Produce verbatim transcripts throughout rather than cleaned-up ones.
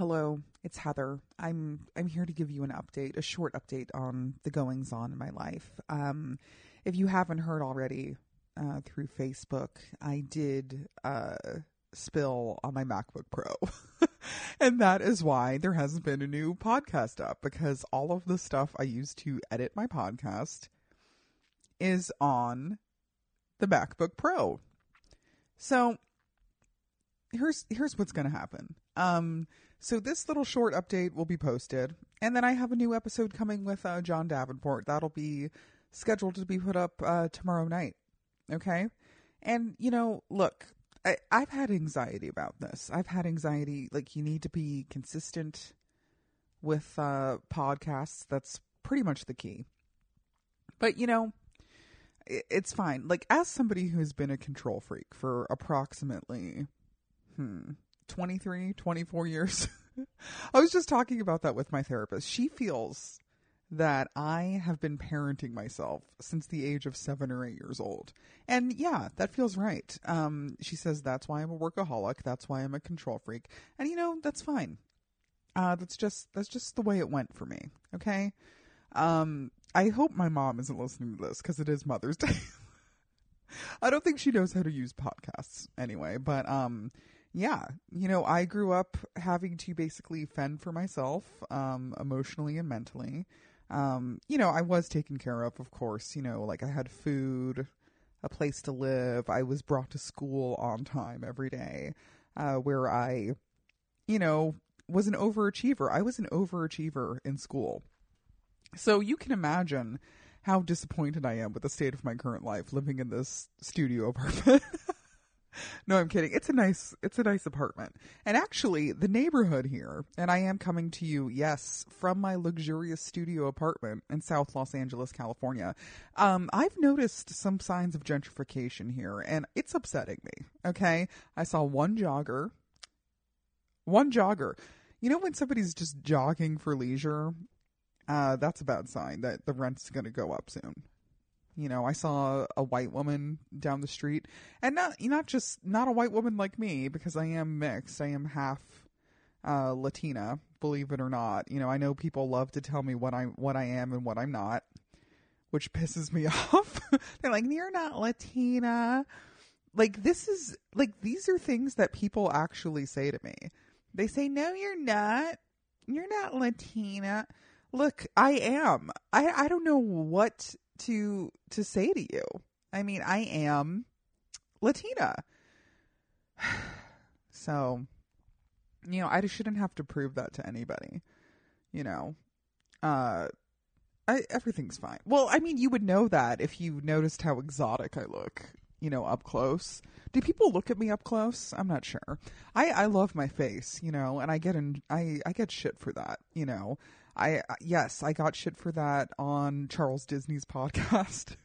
Hello, it's Heather. I'm I'm here to give you an update, a short update on the goings on in my life. Um, if you haven't heard already uh, through Facebook, I did uh, spill on my MacBook Pro. And that is why there hasn't been a new podcast up, because all of the stuff I use to edit my podcast is on the MacBook Pro. So here's here's what's going to happen. Um, so this little short update will be posted, and then I have a new episode coming with uh, John Davenport. That'll be scheduled to be put up uh, tomorrow night. Okay? And, you know, look, I, I've had anxiety about this. I've had anxiety. Like, you need to be consistent with uh, podcasts. That's pretty much the key. But, you know, it, it's fine. Like, as somebody who's been a control freak for approximately, hmm, twenty-three, twenty-four years. I was just talking about that with my therapist. She feels that I have been parenting myself since the age of seven or eight years old. And yeah, that feels right. Um, she says, that's why I'm a workaholic. That's why I'm a control freak. And you know, that's fine. Uh, that's just, that's just the way it went for me. Okay. Um, I hope my mom isn't listening to this, cause it is Mother's Day. I don't think she knows how to use podcasts anyway, but, um, yeah, you know, I grew up having to basically fend for myself, um, emotionally and mentally. Um, you know, I was taken care of, of course, you know, like I had food, a place to live. I was brought to school on time every day, uh, where I, you know, was an overachiever. I was an overachiever in school. So you can imagine how disappointed I am with the state of my current life living in this studio apartment. No, I'm kidding. It's a nice, it's a nice apartment. And actually the neighborhood here, and I am coming to you, yes, from my luxurious studio apartment in South Los Angeles, California. Um, I've noticed some signs of gentrification here, and it's upsetting me. Okay. I saw one jogger, one jogger, you know, when somebody's just jogging for leisure, uh, that's a bad sign that the rent's going to go up soon. You know, I saw a white woman down the street, and not not just not a white woman like me, because I am mixed. I am half uh, Latina, believe it or not. You know, I know people love to tell me what I what I am and what I'm not, which pisses me off. They're like, you're not Latina. Like, this is like, these are things that people actually say to me. They say, no, you're not. You're not Latina. Look, I am. I, I don't know what to to say to you. I mean, I am Latina. So, you know, I just shouldn't have to prove that to anybody. You know, uh, I, everything's fine. Well, I mean, you would know that if you noticed how exotic I look, you know, up close. Do people look at me up close? I'm not sure. I, I love my face, you know, and I get in, I, I get shit for that, you know. I, yes, I got shit for that on Charles Disney's podcast,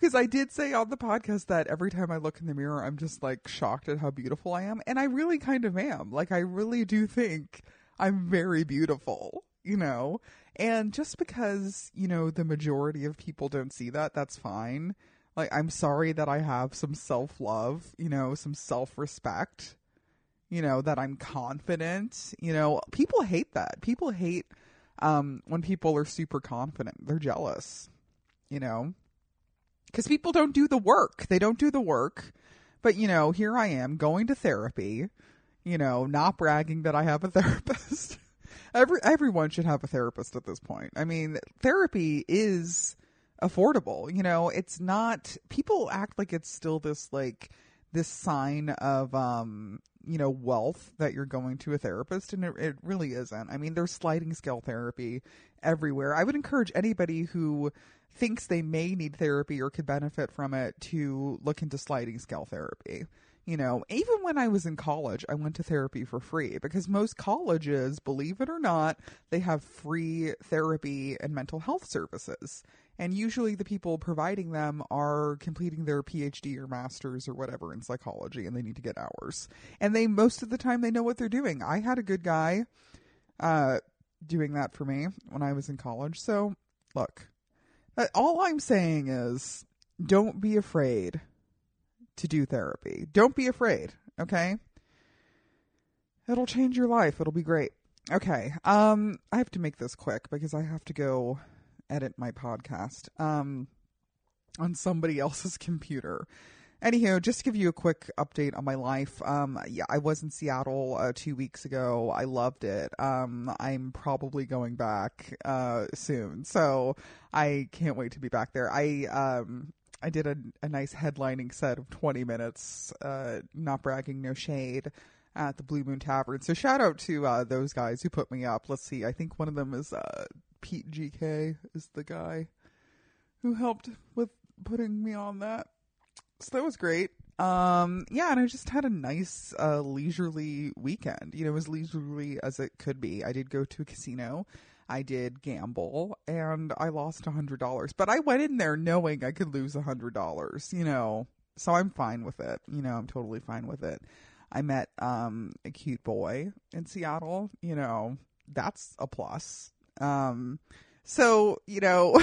because I did say on the podcast that every time I look in the mirror, I'm just like shocked at how beautiful I am. And I really kind of am. Like, I really do think I'm very beautiful, you know, and just because, you know, the majority of people don't see that, that's fine. Like, I'm sorry that I have some self-love, you know, some self-respect, you know, that I'm confident, you know, people hate that. People hate Um, when people are super confident, they're jealous, you know, because people don't do the work. They don't do the work. But, you know, here I am going to therapy, you know, not bragging that I have a therapist. Every, everyone should have a therapist at this point. I mean, therapy is affordable. You know, it's not, people act like it's still this, like this sign of, um, you know, wealth that you're going to a therapist, and it, it really isn't. I mean, there's sliding scale therapy everywhere. I would encourage anybody who thinks they may need therapy or could benefit from it to look into sliding scale therapy. You know, even when I was in college, I went to therapy for free, because most colleges, believe it or not, they have free therapy and mental health services. And usually the people providing them are completing their P H D or master's or whatever in psychology, and they need to get hours. And they, most of the time, they know what they're doing. I had a good guy uh, doing that for me when I was in college. So look, all I'm saying is don't be afraid to do therapy. Don't be afraid. Okay. It'll change your life. It'll be great. Okay. Um, I have to make this quick because I have to go edit my podcast um, on somebody else's computer. Anywho, just to give you a quick update on my life. Um, yeah, I was in Seattle uh, two weeks ago. I loved it. Um, I'm probably going back uh, soon. So I can't wait to be back there. I, um, I did a, a nice headlining set of twenty minutes, uh, not bragging, no shade, at the Blue Moon Tavern. So shout out to uh, those guys who put me up. Let's see. I think one of them is uh, Pete G K is the guy who helped with putting me on that. So that was great. Um, yeah, and I just had a nice uh, leisurely weekend, you know, as leisurely as it could be. I did go to a casino. I did gamble, and I lost one hundred dollars. But I went in there knowing I could lose one hundred dollars, you know, so I'm fine with it. You know, I'm totally fine with it. I met um, a cute boy in Seattle. You know, that's a plus. Um, so, you know...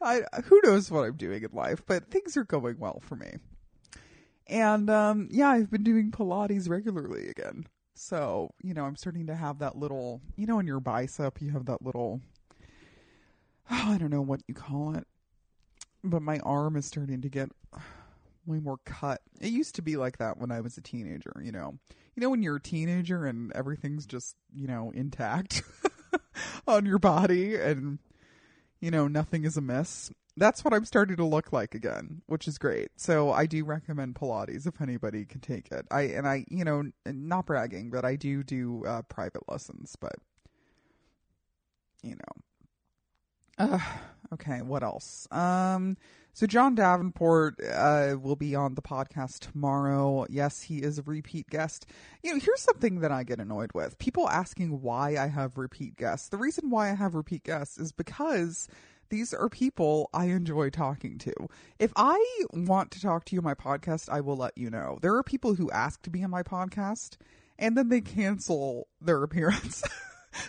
I, who knows what I'm doing in life, but things are going well for me. And, um, yeah, I've been doing Pilates regularly again. So, you know, I'm starting to have that little, you know, in your bicep, you have that little, oh, I don't know what you call it, but my arm is starting to get way more cut. It used to be like that when I was a teenager, you know, you know, when you're a teenager and everything's just, you know, intact on your body and, you know, nothing is amiss. That's what I'm starting to look like again, which is great. So I do recommend Pilates if anybody can take it. I, and I, you know, not bragging, but I do do uh, private lessons, but you know, uh, okay. What else? Um, so John Davenport, uh, will be on the podcast tomorrow. Yes. He is a repeat guest. You know, here's something that I get annoyed with: people asking why I have repeat guests. The reason why I have repeat guests is because these are people I enjoy talking to. If I want to talk to you on my podcast, I will let you know. There are people who ask to be on my podcast and then they cancel their appearance.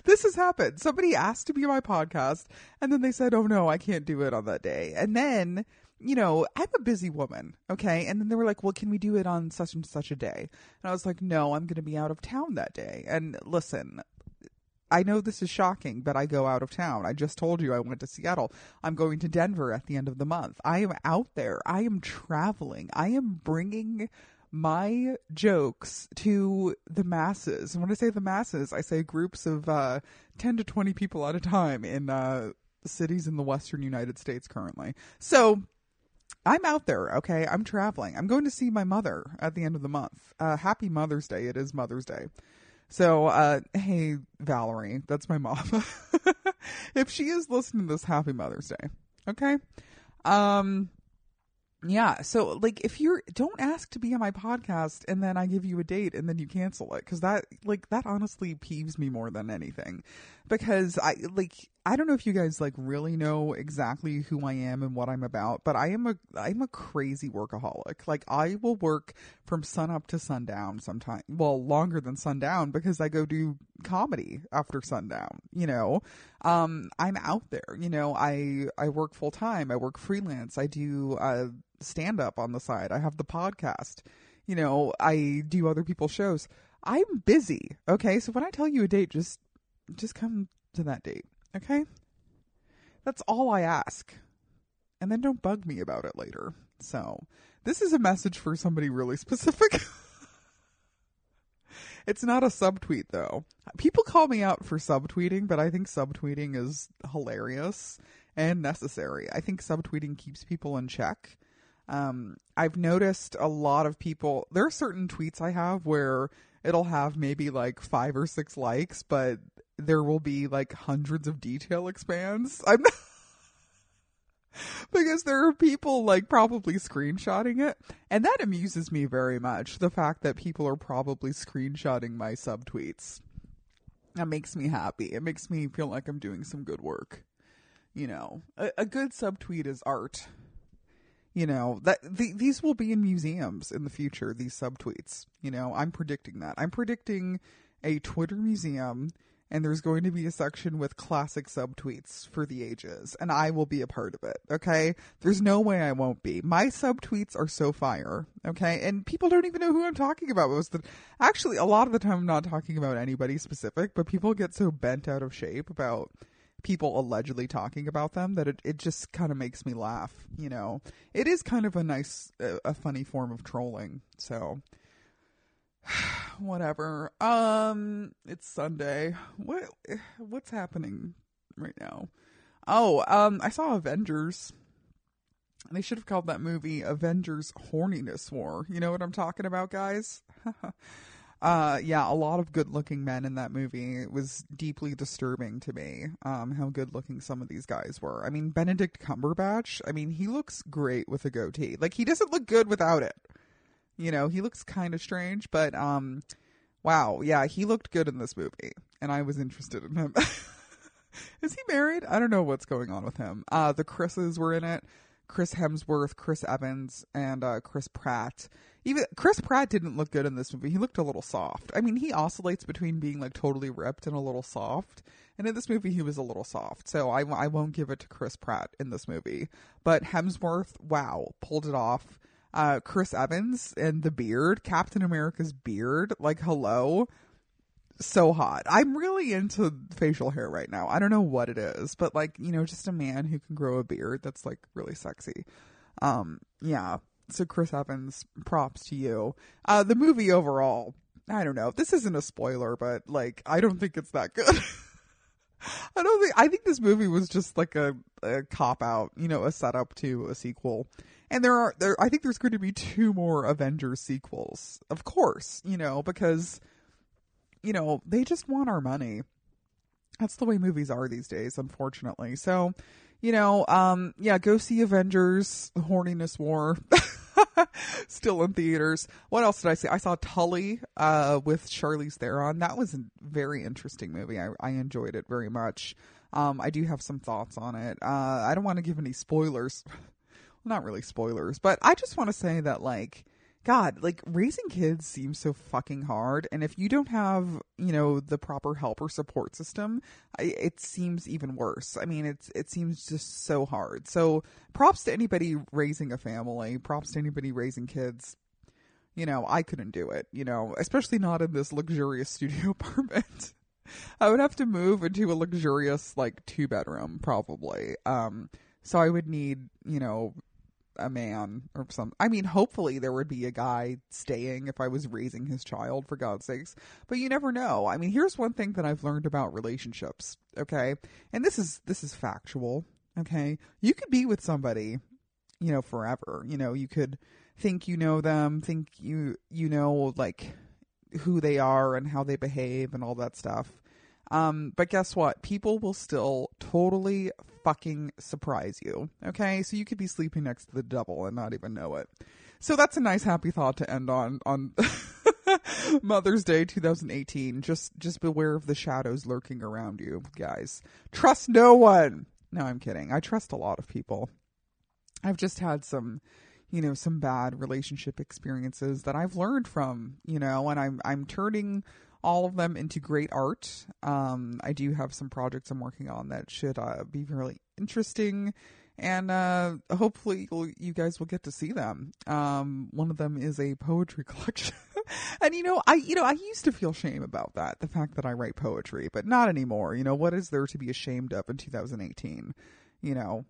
This has happened. Somebody asked to be on my podcast and then they said, oh no, I can't do it on that day. And then, you know, I'm a busy woman. Okay. And then they were like, well, can we do it on such and such a day? And I was like, no, I'm going to be out of town that day. And listen, I know this is shocking, but I go out of town. I just told you I went to Seattle. I'm going to Denver at the end of the month. I am out there. I am traveling. I am bringing my jokes to the masses. And when I say the masses, I say groups of uh, ten to twenty people at a time in uh, cities in the Western United States currently. So I'm out there. Okay. I'm traveling. I'm going to see my mother at the end of the month. Uh, happy Mother's Day. It is Mother's Day. So, uh, hey, Valerie, that's my mom. If she is listening to this, happy Mother's Day. Okay. Um, Yeah. So like, if you're, don't ask to be on my podcast and then I give you a date and then you cancel it. Cause that, like, that honestly peeves me more than anything, because I like, I don't know if you guys like really know exactly who I am and what I'm about, but I am a, I'm a crazy workaholic. Like I will work from sun up to sundown sometimes. Well, longer than sundown because I go do comedy after sundown, you know, um, I'm out there, you know, I, I work full time. I work freelance. I do, uh, stand up on the side. I have the podcast. You know, I do other people's shows. I'm busy. Okay. So when I tell you a date, just, just come to that date. Okay. That's all I ask. And then don't bug me about it later. So this is a message for somebody really specific. It's not a subtweet though. People call me out for subtweeting, but I think subtweeting is hilarious and necessary. I think subtweeting keeps people in check. Um, I've noticed a lot of people, there are certain tweets I have where it'll have maybe like five or six likes, but there will be like hundreds of detail expands. I'm not, because there are people like probably screenshotting it. And that amuses me very much. The fact that people are probably screenshotting my subtweets. That makes me happy. It makes me feel like I'm doing some good work. You know, a, a good subtweet is art. You know, that the, these will be in museums in the future, these subtweets. You know, I'm predicting that. I'm predicting a Twitter museum and there's going to be a section with classic subtweets for the ages, and I will be a part of it, okay? There's no way I won't be. My subtweets are so fire, okay? And people don't even know who I'm talking about most of the... Actually, a lot of the time I'm not talking about anybody specific, but people get so bent out of shape about people allegedly talking about them that it, it just kind of makes me laugh, you know? It is kind of a nice, a, a funny form of trolling, so... Whatever. Um, it's Sunday. What what's happening right now? Oh, um, I saw Avengers. They should have called that movie Avengers Horniness War. You know what I'm talking about, guys? uh, yeah, a lot of good-looking men in that movie. It was deeply disturbing to me, um, how good-looking some of these guys were. I mean, Benedict Cumberbatch, I mean, he looks great with a goatee. Like, he doesn't look good without it. You know, he looks kind of strange, but, um, wow. Yeah, he looked good in this movie, and I was interested in him. Is he married? I don't know what's going on with him. Uh, the Chris's were in it. Chris Hemsworth, Chris Evans, and uh, Chris Pratt. Even Chris Pratt didn't look good in this movie. He looked a little soft. I mean, he oscillates between being, like, totally ripped and a little soft. And in this movie, he was a little soft. So I, I won't give it to Chris Pratt in this movie. But Hemsworth, wow, pulled it off. Uh, Chris Evans and the beard, Captain America's beard, like, hello, so hot. I'm really into facial hair right now. I don't know what it is, but, like, you know, just a man who can grow a beard, that's, like, really sexy. Um, yeah, so Chris Evans, props to you. Uh, the movie overall, I don't know, this isn't a spoiler, but, like, I don't think it's that good. I don't think, I think this movie was just, like, a, a cop-out, you know, a setup to a sequel. And there are, there. I think there's going to be two more Avengers sequels, of course, you know, because, you know, they just want our money. That's the way movies are these days, unfortunately. So, you know, um, yeah, go see Avengers, The Horniness War, still in theaters. What else did I see? I saw Tully uh, with Charlize Theron. That was a very interesting movie. I, I enjoyed it very much. Um, I do have some thoughts on it. Uh, I don't want to give any spoilers. Not really spoilers, but I just want to say that, like, God, like, raising kids seems so fucking hard. And if you don't have, you know, the proper help or support system, it seems even worse. I mean, it's, it seems just so hard. So props to anybody raising a family, props to anybody raising kids. You know, I couldn't do it, you know, especially not in this luxurious studio apartment. I would have to move into a luxurious, like, two bedroom probably. Um, so I would need, you know, a man or some. I mean, hopefully there would be a guy staying if I was raising his child, for God's sakes, but you never know. I mean, here's one thing that I've learned about relationships, okay? And this is this is factual, okay? You could be with somebody, you know, forever. You know, you could think you know them, think you you know, like, who they are and how they behave and all that stuff. Um, but guess what? People will still totally fucking surprise you. Okay. So you could be sleeping next to the devil and not even know it. So that's a nice happy thought to end on, on Mother's Day, two thousand eighteen. Just, just beware of the shadows lurking around you guys. Trust no one. No, I'm kidding. I trust a lot of people. I've just had some, you know, some bad relationship experiences that I've learned from, you know, and I'm, I'm turning all of them into great art. Um, I do have some projects I'm working on that should uh, be really interesting. And uh, hopefully you'll, you guys will get to see them. Um, one of them is a poetry collection. And, you know, I you know I used to feel shame about that, the fact that I write poetry, but not anymore. You know, what is there to be ashamed of in two thousand eighteen? You know,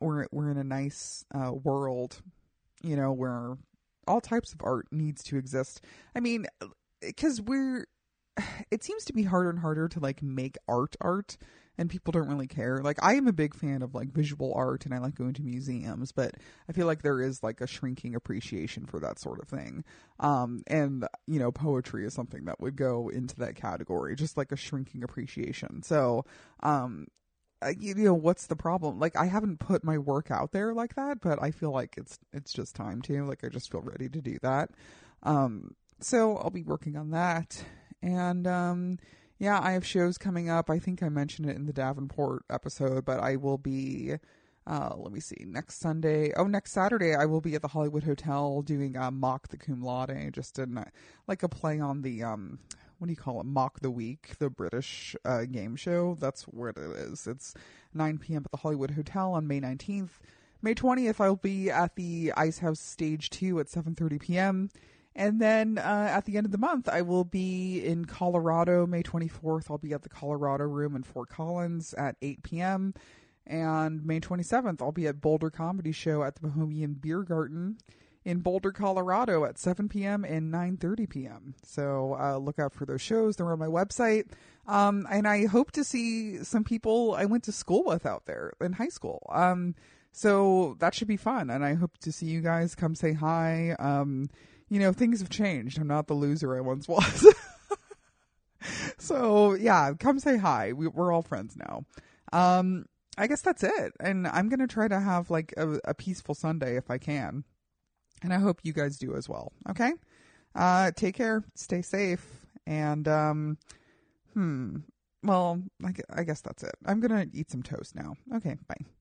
we're, we're in a nice uh, world, you know, where all types of art needs to exist. I mean... Because we're, it seems to be harder and harder to, like, make art art, and people don't really care. Like, I am a big fan of, like, visual art, and I like going to museums, but I feel like there is, like, a shrinking appreciation for that sort of thing. Um, and, you know, poetry is something that would go into that category, just like a shrinking appreciation. So, um, you know, what's the problem? Like, I haven't put my work out there like that, but I feel like it's, it's just time to, like, I just feel ready to do that. Um, So I'll be working on that. And, um, yeah, I have shows coming up. I think I mentioned it in the Davenport episode, but I will be, uh, let me see, next Sunday. Oh, next Saturday, I will be at the Hollywood Hotel doing uh, Mock the Cum Laude, just in, uh, like a play on the, um, what do you call it? Mock the Week, the British uh, game show. That's where it is. It's nine p.m. at the Hollywood Hotel on May nineteenth. May twentieth, I'll be at the Ice House Stage two at seven thirty p.m. And then uh, at the end of the month, I will be in Colorado. May twenty-fourth, I'll be at the Colorado Room in Fort Collins at eight p.m. And May twenty-seventh, I'll be at Boulder Comedy Show at the Bohemian Beer Garden in Boulder, Colorado at seven p.m. and nine thirty p.m. So uh, look out for those shows. They're on my website. Um, and I hope to see some people I went to school with out there in high school. Um, so that should be fun. And I hope to see you guys. Come say hi. Um, you know, things have changed. I'm not the loser I once was. So, yeah, come say hi. We, we're all friends now. Um, I guess that's it. And I'm going to try to have like a, a peaceful Sunday if I can. And I hope you guys do as well. Okay. Uh, take care. Stay safe. And, um, hmm. Well, I, I guess that's it. I'm going to eat some toast now. Okay. Bye.